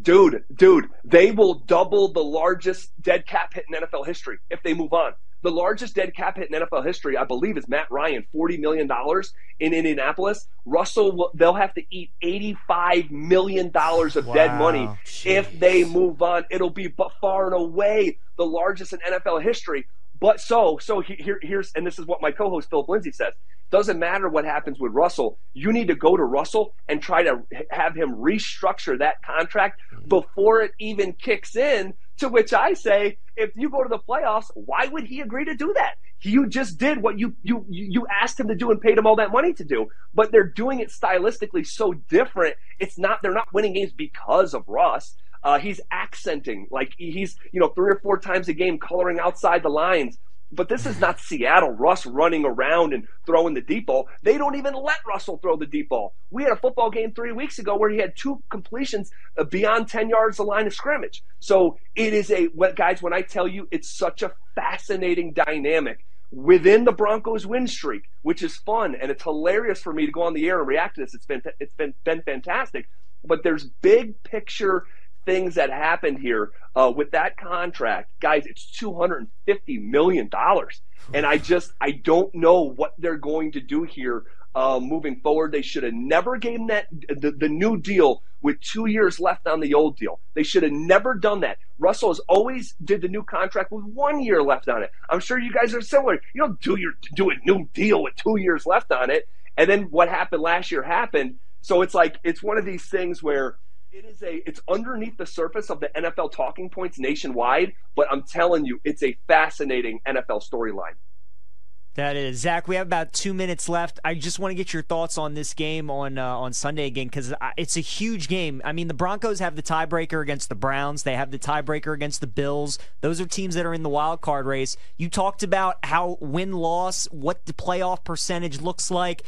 Dude, dude, they will double the largest dead cap hit in N F L history if they move on. The largest dead cap hit in N F L history, I believe, is Matt Ryan, forty million dollars in Indianapolis. Russell, they'll have to eat eighty-five million dollars of wow, dead money geez. if they move on. It'll be far and away the largest in N F L history. But so, so here, here's, and this is what my co-host Philip Lindsay says, doesn't matter what happens with Russell. You need to go to Russell and try to have him restructure that contract before it even kicks in. To which I say, if you go to the playoffs, why would he agree to do that? You just did what you you you asked him to do and paid him all that money to do. But they're doing it stylistically so different. It's not they're not winning games because of Russ. Uh, he's accenting like he's you know three or four times a game coloring outside the lines. But this is not Seattle, Russ running around and throwing the deep ball. They don't even let Russell throw the deep ball. We had a football game three weeks ago where he had two completions beyond ten yards the line of scrimmage. So it is a, guys, when I tell you it's such a fascinating dynamic within the Broncos win streak, which is fun, and it's hilarious for me to go on the air and react to this. It's been, it's been, been fantastic. But there's big picture things that happened here uh, with that contract, guys. It's two hundred fifty million dollars, and I just I don't know what they're going to do here uh, moving forward. They should have never given that the, the new deal with two years left on the old deal. They should have never done that. Russell has always did the new contract with one year left on it. I'm sure you guys are similar. You don't do your do a new deal with two years left on it, and then what happened last year happened. So it's like it's one of these things where. It is a. It's underneath the surface of the N F L talking points nationwide, but I'm telling you, it's a fascinating N F L storyline. That is. Zach, we have about two minutes left. I just want to get your thoughts on this game on uh, on Sunday again, because it's a huge game. I mean, the Broncos have the tiebreaker against the Browns. They have the tiebreaker against the Bills. Those are teams that are in the wild card race. You talked about how win-loss, what the playoff percentage looks like.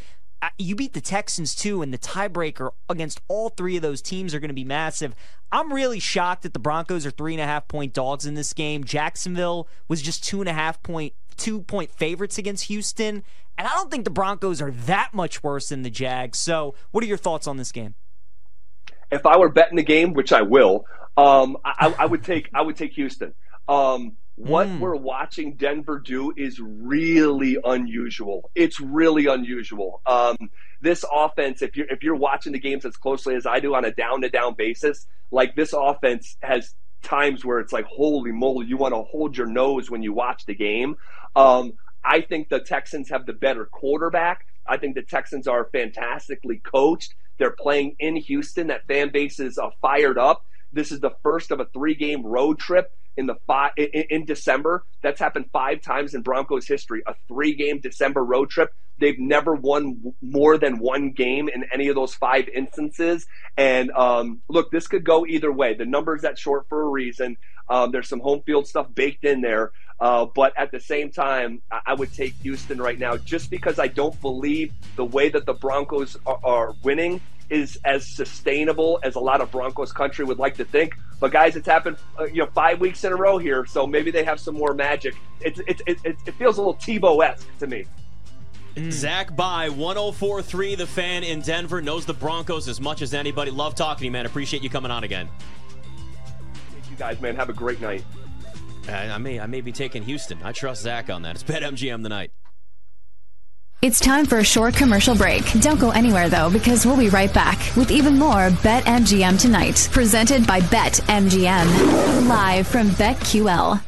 You beat the Texans, too, and the tiebreaker against all three of those teams are going to be massive. I'm really shocked that the Broncos are three and a half point dogs in this game. Jacksonville was just two and a half point, two-point favorites against Houston, and I don't think the Broncos are that much worse than the Jags. So what are your thoughts on this game? If I were betting the game, which I will, um, I, I would take I would take Houston. Um What mm. we're watching Denver do is really unusual. It's really unusual. Um, this offense, if you're, if you're watching the games as closely as I do on a down-to-down basis, like this offense has times where it's like, holy moly, you want to hold your nose when you watch the game. Um, I think the Texans have the better quarterback. I think the Texans are fantastically coached. They're playing in Houston. That fan base is uh, fired up. This is the first of a three-game road trip. in the five, in, in December. That's happened five times in Broncos history. A three-game December road trip. They've never won more than one game in any of those five instances. And um, look, this could go either way. The number's that short for a reason. Um, there's some home field stuff baked in there. Uh, but at the same time, I-, I would take Houston right now just because I don't believe the way that the Broncos are, are winning is as sustainable as a lot of Broncos country would like to think. But guys, it's happened uh, you know five weeks in a row here, so maybe they have some more magic. It's it's it, it, it feels a little Tebow-esque to me. Mm. Zach Bye, one oh four point three The Fan in Denver, knows the Broncos as much as anybody. Love talking to you, man. Appreciate you coming on again. Thank you guys, man. Have a great night. Uh, I may I may be taking Houston. I trust Zach on that. It's BetMGM tonight. It's time for a short commercial break. Don't go anywhere, though, because we'll be right back with even more BetMGM tonight, presented by BetMGM, live from BetQL.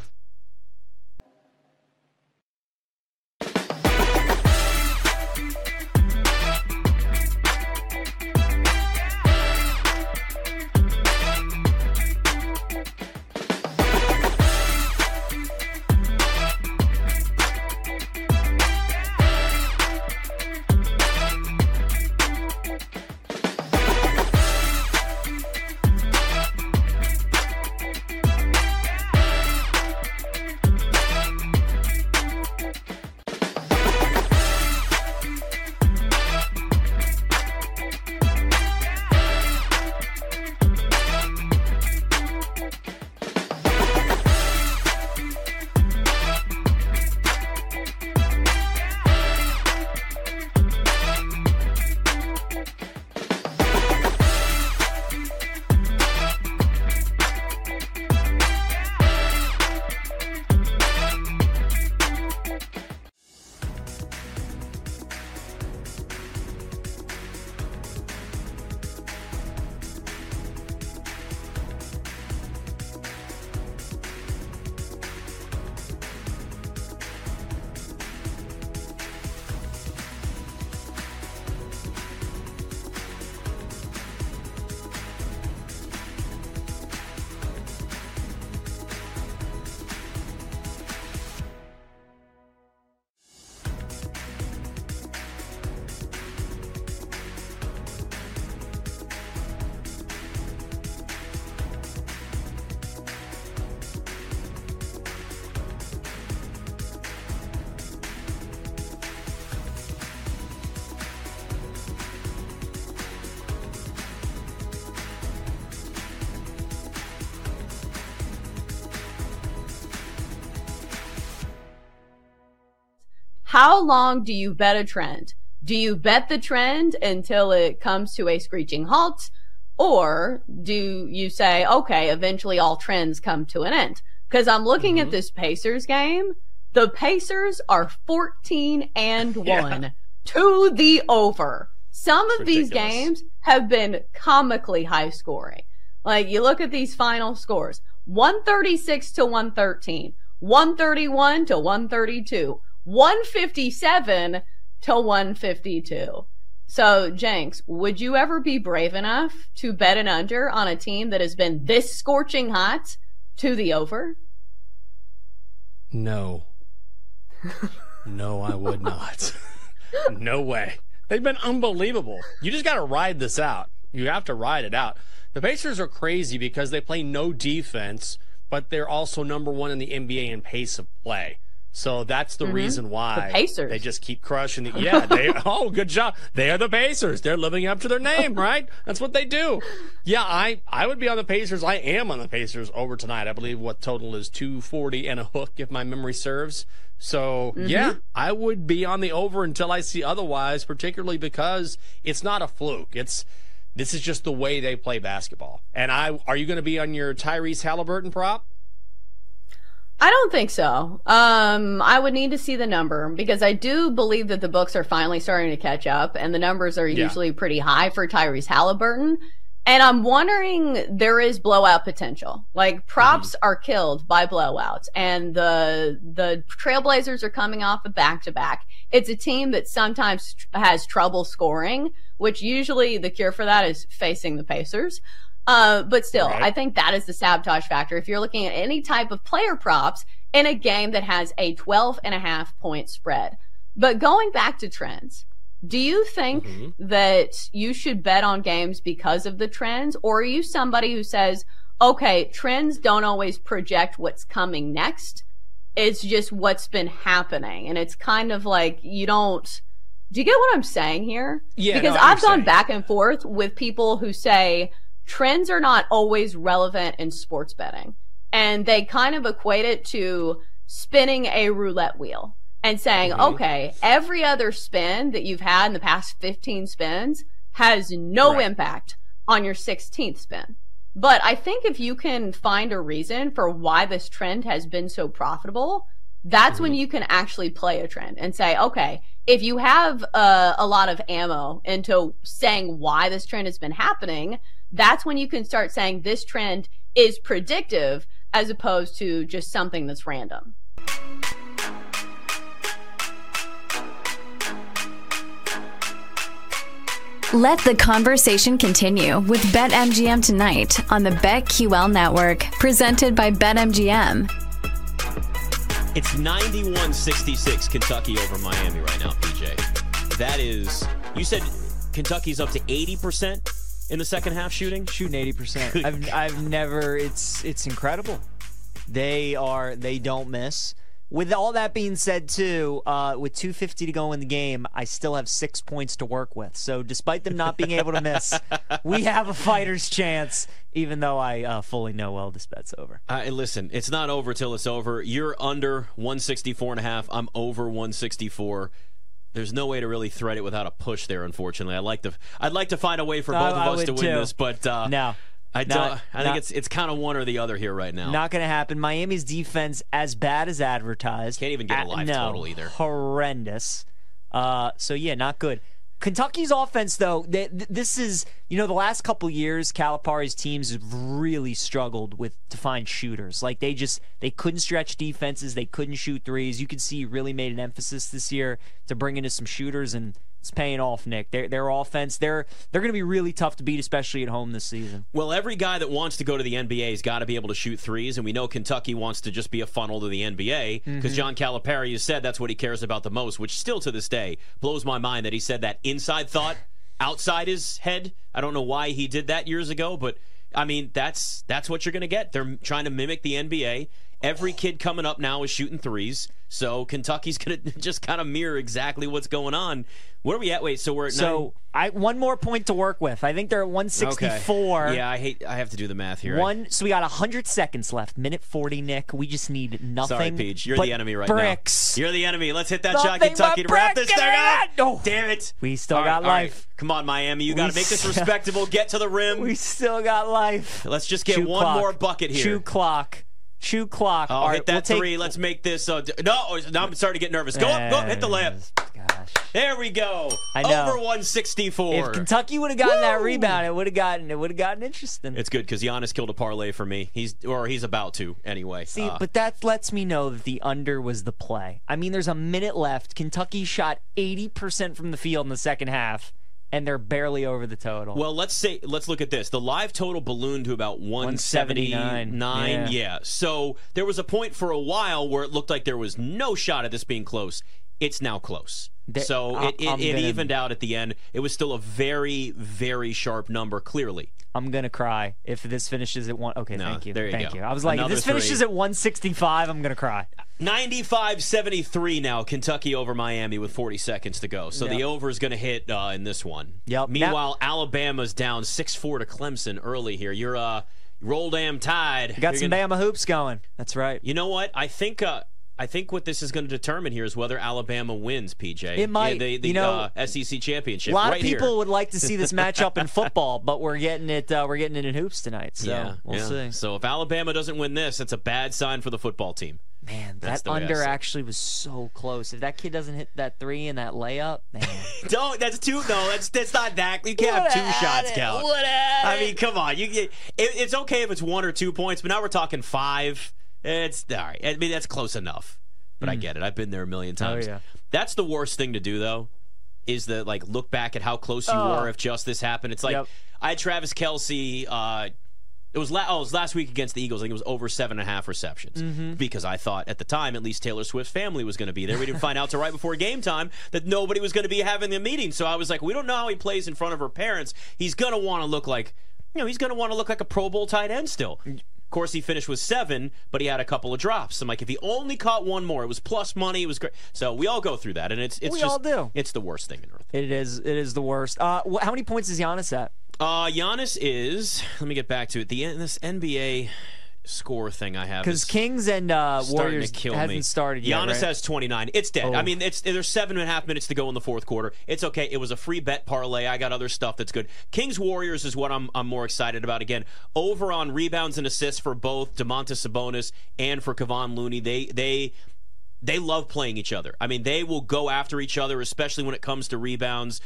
How long do you bet a trend? Do you bet the trend until it comes to a screeching halt? Or do you say, okay, eventually all trends come to an end? Because I'm looking mm-hmm. at this Pacers game. The Pacers are fourteen and one yeah. to the over. Some That's of ridiculous. These games have been comically high scoring. Like, you look at these final scores, one thirty-six to one thirteen, one thirty-one to one thirty-two. one fifty-seven to one fifty-two. So, Jenks, would you ever be brave enough to bet an under on a team that has been this scorching hot to the over? No. No, I would not. No way. They've been unbelievable. You just got to ride this out. You have to ride it out. The Pacers are crazy because they play no defense, but they're also number one in the N B A in pace of play. So that's the mm-hmm. reason why the Pacers. They just keep crushing the yeah. They oh good job. They are the Pacers. They're living up to their name, right? That's what they do. Yeah, I, I would be on the Pacers. I am on the Pacers over tonight. I believe what total is two forty and a hook if my memory serves. So mm-hmm. yeah, I would be on the over until I see otherwise. Particularly because it's not a fluke. It's this is just the way they play basketball. And I are you going to be on your Tyrese Halliburton prop? I don't think so. Um, I would need to see the number because I do believe that the books are finally starting to catch up and the numbers are yeah. usually pretty high for Tyrese Halliburton. And I'm wondering, there is blowout potential. Like, props mm-hmm. are killed by blowouts, and the the Trailblazers are coming off a back-to-back. It's a team that sometimes tr- has trouble scoring, which usually the cure for that is facing the Pacers. Uh, but still, right. I think that is the sabotage factor. If you're looking at any type of player props in a game that has a twelve and a half point spread. But going back to trends, do you think mm-hmm. that you should bet on games because of the trends? Or are you somebody who says, okay, trends don't always project what's coming next. It's just what's been happening. And it's kind of like you don't – do you get what I'm saying here? Yeah, because no, I've gone back and forth with people who say – trends are not always relevant in sports betting. And they kind of equate it to spinning a roulette wheel and saying, mm-hmm. okay, every other spin that you've had in the past fifteen spins has no right. impact on your sixteenth spin. But I think if you can find a reason for why this trend has been so profitable, that's mm-hmm. when you can actually play a trend and say, okay, if you have uh, a lot of ammo into saying why this trend has been happening, that's when you can start saying this trend is predictive as opposed to just something that's random. Let the conversation continue with BetMGM tonight on the BetQL Network, presented by BetMGM. It's ninety-one sixty-six Kentucky over Miami right now, P J. That is, you said Kentucky's up to eighty percent? In the second half, shooting, shooting eighty percent. I've, I've never. It's it's incredible. They are. They don't miss. With all that being said, too, uh, with two fifty to go in the game, I still have six points to work with. So, despite them not being able to miss, we have a fighter's chance. Even though I uh, fully know well this bet's over. Uh, listen, it's not over till it's over. You're under one sixty-four and a half. I'm over one sixty-four. There's no way to really thread it without a push there, unfortunately. I'd like to, I'd like to find a way for both I, of us to win too. this, but uh, no, I don't. Not, I think not, it's it's kind of one or the other here right now. Not going to happen. Miami's defense, as bad as advertised, can't even get a live uh, no, total either. Horrendous. Uh, so yeah, not good. Kentucky's offense, though, they, this is you know the last couple years, Calipari's teams have really struggled with to find shooters. Like they just they couldn't stretch defenses, they couldn't shoot threes. You could see he really made an emphasis this year to bring into some shooters, and it's paying off, Nick. Their their offense, they're they're going to be really tough to beat, especially at home this season. Well, every guy that wants to go to the N B A has got to be able to shoot threes, and we know Kentucky wants to just be a funnel to the N B A because mm-hmm. John Calipari has said that's what he cares about the most, which still to this day blows my mind that he said that inside thought outside his head. I don't know why he did that years ago, but I mean that's that's what you're going to get. They're trying to mimic the N B A. Every kid coming up now is shooting threes, so Kentucky's going to just kind of mirror exactly what's going on. Where are we at? Wait, so we're at so nine... I one more point to work with. I think they're at one sixty-four. Okay. Yeah, I hate. I have to do the math here. One. Right? So we got one hundred seconds left. Minute forty, Nick. We just need nothing. Sorry, Peach. You're the enemy right bricks. now. You're the enemy. Let's hit that nothing shot, Kentucky, to wrap this thing up. Oh. Damn it. We still all got right, life. Right. Come on, Miami. You got to make this respectable. Get to the rim. We still got life. Let's just get Chew one clock. more bucket here. Shoe clock. Shoe clock. I'll All hit right, that we'll three. Take... Let's make this. Uh, no, no, I'm starting to get nervous. Go up, go up, hit the layup. Gosh. There we go. I know. Over one sixty-four. If Kentucky would have gotten Woo! that rebound, it would have gotten it would have gotten interesting. It's good because Giannis killed a parlay for me. He's or he's about to anyway. See, uh, but that lets me know that the under was the play. I mean, there's a minute left. Kentucky shot eighty percent from the field in the second half. And they're barely over the total. Well, let's say let's look at this. The live total ballooned to about one seventy-nine. Yeah. yeah. So there was a point for a while where it looked like there was no shot at this being close. It's now close. The, so I, it, it, gonna, it evened out at the end. It was still a very, very sharp number, clearly. I'm going to cry if this finishes at one. Okay, no, thank you. There you thank go. you. I was like, Another if this three. finishes at one sixty-five, I'm going to cry. ninety-five seventy-three now, Kentucky over Miami with forty seconds to go. So yep. the over is going to hit uh, in this one. Yep. Meanwhile, now, Alabama's down six four to Clemson early here. You're uh, roll damn tide. You got You're some gonna... Bama hoops going. That's right. You know what? I think... Uh, I think what this is going to determine here is whether Alabama wins, P J. It might. Yeah, the the you know, uh, S E C championship. A lot right of people here. would like to see this matchup in football, but we're getting it. Uh, we're getting it in hoops tonight, so yeah, we'll yeah. see. So if Alabama doesn't win this, that's a bad sign for the football team. Man, that under actually was so close. If that kid doesn't hit that three and that layup, man. Don't. That's two. No, that's that's not that. You can't what have two shots it, count. I mean, come on. You get. It, it's okay if it's one or two points, but now we're talking five. It's all right. I mean, that's close enough, but mm. I get it. I've been there a million times. Oh, yeah. That's the worst thing to do, though, is the like look back at how close you oh. were if just this happened. It's like, yep. I had Travis Kelce. Uh, it was la- oh, it was last week against the Eagles. I think it was over seven and a half receptions mm-hmm. because I thought at the time at least Taylor Swift's family was going to be there. We didn't find out till right before game time that nobody was going to be having the meeting. So I was like, we don't know how he plays in front of her parents. He's going to want to look like, you know, he's going to want to look like a Pro Bowl tight end still. Of course, he finished with seven, but he had a couple of drops. I'm like, if he only caught one more, it was plus money. It was great. So we all go through that, and it's it's we just all do. It's the worst thing on earth. It is. It is the worst. Uh, wh- how many points is Giannis at? Uh, Giannis is. Let me get back to it. The this N B A score thing I have because Kings and uh, Warriors hasn't me. started yet. Giannis right? has twenty-nine. It's dead. Oh. I mean, it's there's seven and a half minutes to go in the fourth quarter. It's okay. It was a free bet parlay. I got other stuff that's good. Kings Warriors is what I'm I'm more excited about. Again, over on rebounds and assists for both Domantas Sabonis and for Kevon Looney. They they. They love playing each other. I mean, they will go after each other, especially when it comes to rebounds.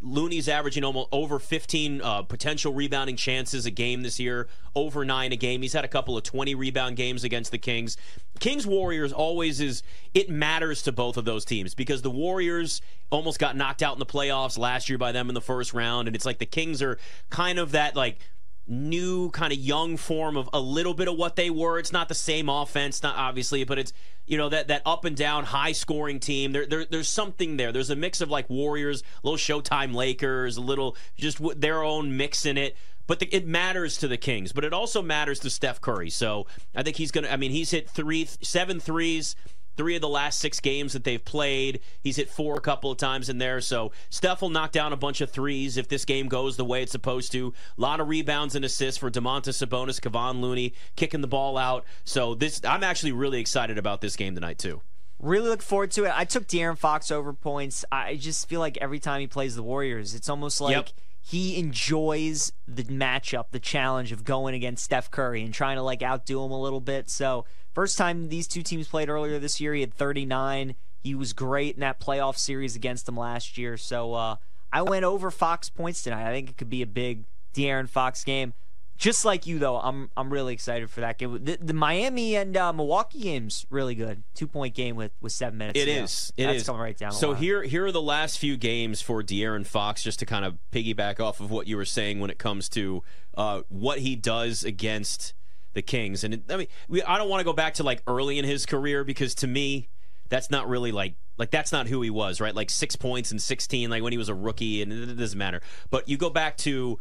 Looney's averaging almost over fifteen uh, potential rebounding chances a game this year, over nine a game. He's had a couple of twenty-rebound games against the Kings. Kings-Warriors always is – it matters to both of those teams because the Warriors almost got knocked out in the playoffs last year by them in the first round, and it's like the Kings are kind of that, like – new kind of young form of a little bit of what they were. It's not the same offense, not obviously, but it's, you know, that that up and down high scoring team. There, there there's something there. There's a mix of like Warriors, little Showtime Lakers, a little just their own mix in it. But the, it matters to the Kings, but it also matters to Steph Curry. So I think he's gonna. I mean, he's hit three, seven threes. Three of the last six games that they've played. He's hit four a couple of times in there. So Steph will knock down a bunch of threes if this game goes the way it's supposed to. A lot of rebounds and assists for Domantas Sabonis, Kevon Looney, kicking the ball out. So this, I'm actually really excited about this game tonight, too. Really look forward to it. I took De'Aaron Fox over points. I just feel like every time he plays the Warriors, it's almost like yep. he enjoys the matchup, the challenge of going against Steph Curry and trying to like outdo him a little bit. So first time these two teams played earlier this year, he had thirty-nine. He was great in that playoff series against them last year. So uh, I went over Fox points tonight. I think it could be a big De'Aaron Fox game. Just like you, though, I'm I'm really excited for that game. The, the Miami and uh, Milwaukee game's really good. Two-point game with, with seven minutes. It now. is. It That's is. coming right down. So here, here are the last few games for De'Aaron Fox, just to kind of piggyback off of what you were saying when it comes to uh, what he does against the Kings. And it, I mean, we, I don't want to go back to like early in his career because to me, that's not really like like that's not who he was, right? Like six points and sixteen, like when he was a rookie, and it doesn't matter. But you go back to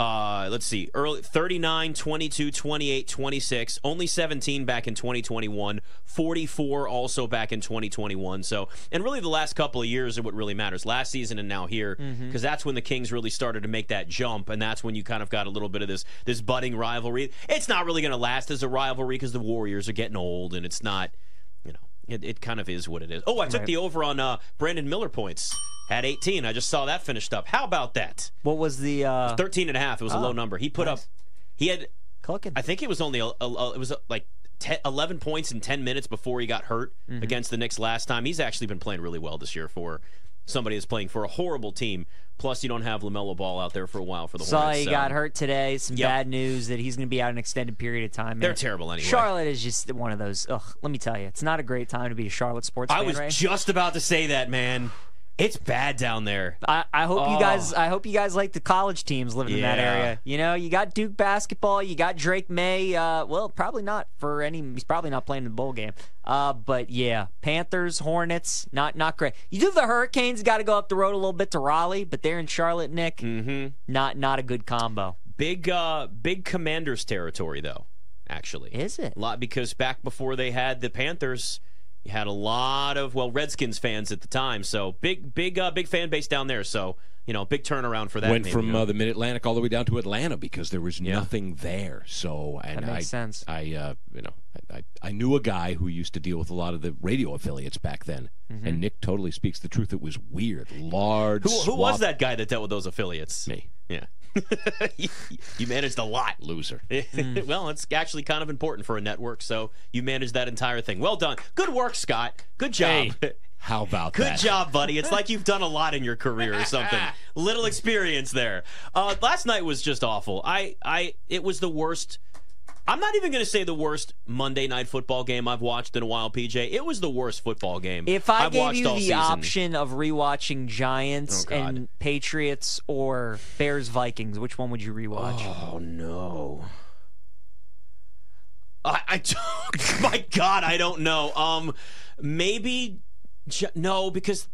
uh, let's see, early thirty-nine, twenty-two, twenty-eight, twenty-six, only seventeen back in twenty twenty-one, forty-four also back in twenty twenty-one. So, and really the last couple of years are what really matters. Last season and now here, because mm-hmm. that's when the Kings really started to make that jump, and that's when you kind of got a little bit of this this budding rivalry. It's not really going to last as a rivalry because the Warriors are getting old, and it's not, you know, it, it kind of is what it is. Oh, I took right. the over on uh, Brandon Miller points. Had eighteen. I just saw that finished up. How about that? What was the uh... was thirteen and a half? It was oh, a low number. He put nice. up. He had. Clicking. I think it was only a, a, a, it was like ten, eleven points in ten minutes before he got hurt mm-hmm. against the Knicks last time. He's actually been playing really well this year for somebody that's playing for a horrible team. Plus, you don't have LaMelo Ball out there for a while for the Hornets. Saw he so. got hurt today. Some yep. bad news that he's going to be out an extended period of time. They're terrible anyway. Charlotte is just one of those. Ugh, let me tell you, it's not a great time to be a Charlotte sports fan. I was right? just about to say that, man. It's bad down there. I, I hope oh. you guys. I hope you guys like the college teams living yeah. in that area. You know, you got Duke basketball. You got Drake May. Uh, well, probably not for any. He's probably not playing in the bowl game. Uh, but yeah, Panthers, Hornets, not not great. You do have the Hurricanes. Got to go up the road a little bit to Raleigh, but they're in Charlotte, Nick. Mm-hmm. Not not a good combo. Big uh, big Commanders territory though. Actually, is it a lot because back before they had the Panthers. You had a lot of, well, Redskins fans at the time, so big big, uh, big fan base down there, so, you know, big turnaround for that. Went maybe, from you know? uh, the Mid-Atlantic all the way down to Atlanta because there was yeah. nothing there. So, and that makes I, sense. I, uh, you know, I, I, I knew a guy who used to deal with a lot of the radio affiliates back then, mm-hmm. and Nick totally speaks the truth. It was weird. Large Who, who swap- was that guy that dealt with those affiliates? Me. Yeah. you, you managed a lot, loser. mm. Well, it's actually kind of important for a network, so you managed that entire thing. Well done. Good work, Scott. Good job. Hey, how about Good that? Good job, buddy. It's like you've done a lot in your career or something. Little experience there. Uh, last night was just awful. I, I, it was the worst I'm not even going to say the worst Monday night football game I've watched in a while, P J. It was the worst football game If I I've gave you the season. option of rewatching Giants oh, and Patriots or Bears-Vikings, which one would you rewatch? Oh, no. I, I don't, my God, I don't know. Um, maybe, no, because...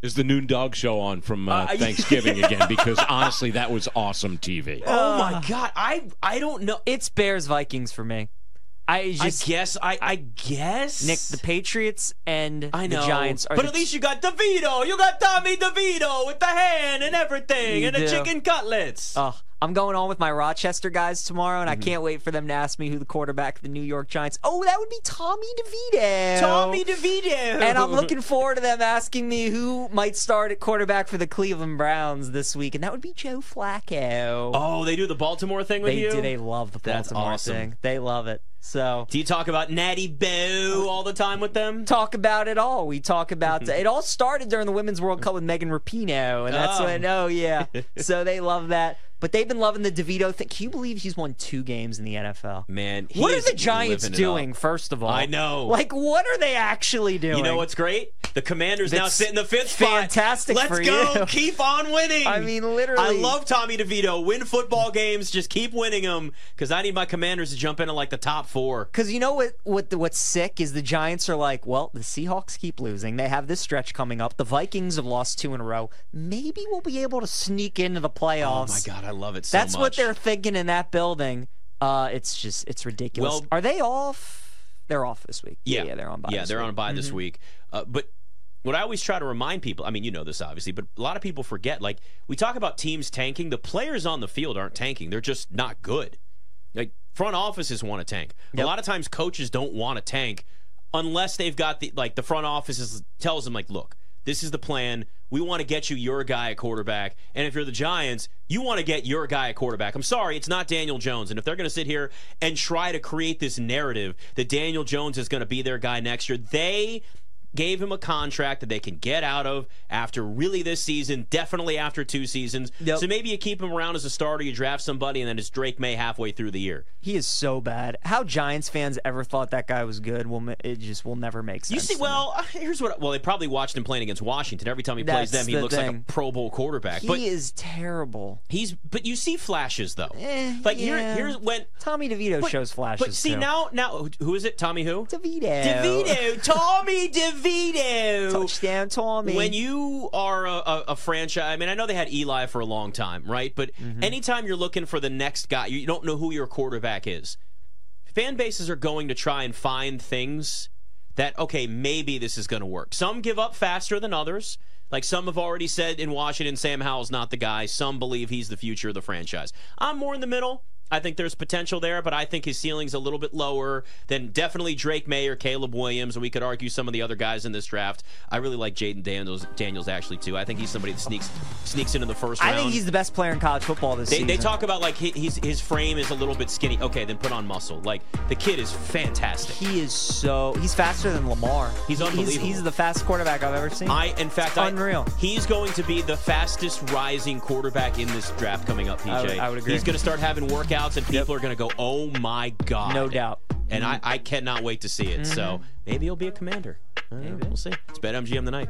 Is the Noon Dog Show on from uh, uh, Thanksgiving yeah. again? Because, honestly, that was awesome T V. Uh, oh, my God. I I don't know. It's Bears-Vikings for me. I, just, I guess. I, I guess. Nick, the Patriots and I know. the Giants are... But the, at least you got DeVito. You got Tommy DeVito with the hand and everything and do. the chicken cutlets. Oh, I'm going on with my Rochester guys tomorrow, and mm-hmm. I can't wait for them to ask me who the quarterback of the New York Giants. Oh, that would be Tommy DeVito. Tommy DeVito. And I'm looking forward to them asking me who might start at quarterback for the Cleveland Browns this week, and that would be Joe Flacco. Oh, they do the Baltimore thing with they you? They do. They love the Baltimore That's awesome. thing. They love it. So, do you talk about Natty Boo all the time with them? Talk about it all. We talk about it. All started during the Women's World Cup with Megan Rapinoe, and that's oh. when, oh, yeah. So they love that. But they've been loving the DeVito thing. Can you believe he's won two games in the N F L? Man, he What are the Giants doing, first of all? I know. Like, what are they actually doing? You know what's great? The Commanders that's now sit in the fifth spot. Fantastic Let's for you. Let's go. Keep on winning. I mean, literally. I love Tommy DeVito. Win football games. Just keep winning them because I need my Commanders to jump into, like, the top four. Because you know what, what the, what's sick is the Giants are like, well, the Seahawks keep losing. They have this stretch coming up. The Vikings have lost two in a row. Maybe we'll be able to sneak into the playoffs. Oh, my God. I love it so That's much. That's what they're thinking in that building. Uh, it's just, it's ridiculous. Well, are they off? They're off this week. Yeah, yeah, they're on bye. Yeah, they're on a bye this week. Uh, but what I always try to remind people, I mean, you know this obviously, but a lot of people forget. Like we talk about teams tanking, the players on the field aren't tanking. They're just not good. Like front offices want to tank. Yep. A lot of times, coaches don't want to tank unless they've got the like the front offices tells them like, look, this is the plan. We want to get you your guy at quarterback. And if you're the Giants, you want to get your guy at quarterback. I'm sorry, it's not Daniel Jones. And if they're going to sit here and try to create this narrative that Daniel Jones is going to be their guy next year, they gave him a contract that they can get out of after really this season, definitely after two seasons. Yep. So maybe you keep him around as a starter, you draft somebody, and then it's Drake May halfway through the year. He is so bad. How Giants fans ever thought that guy was good, will it just will never make sense. You see, well, here's what. Well, they probably watched him playing against Washington. Every time he That's plays them, he the looks thing. like a Pro Bowl quarterback. He but is terrible. He's but you see flashes though. Eh, like yeah. here, here's when Tommy DeVito but, shows flashes. But see too. now, now who is it? Tommy who? DeVito. DeVito. Tommy DeVito. Vito. Touchdown, Tommy. When you are a, a, a franchise, I mean, I know they had Eli for a long time, right? But mm-hmm. anytime you're looking for the next guy, you don't know who your quarterback is. Fan bases are going to try and find things that, okay, maybe this is going to work. Some give up faster than others. Like some have already said in Washington, Sam Howell's not the guy. Some believe he's the future of the franchise. I'm more in the middle. I think there's potential there, but I think his ceiling's a little bit lower than definitely Drake May or Caleb Williams, and we could argue some of the other guys in this draft. I really like Jaden Daniels, Daniels actually, too. I think he's somebody that sneaks sneaks into the first round. I think he's the best player in college football this they, season. They talk about, like, his, his frame is a little bit skinny. Okay, then put on muscle. Like, the kid is fantastic. He is so – he's faster than Lamar. He's unbelievable. He's, he's the fastest quarterback I've ever seen. I, in fact, I, unreal. He's going to be the fastest rising quarterback in this draft coming up, P J. I would, I would agree. He's going to start having workouts. And people yep. are going to go, oh, my God. No doubt. And mm-hmm. I, I cannot wait to see it. Mm-hmm. So maybe he'll be a Commander. Maybe. We'll see. It's BetMGM tonight.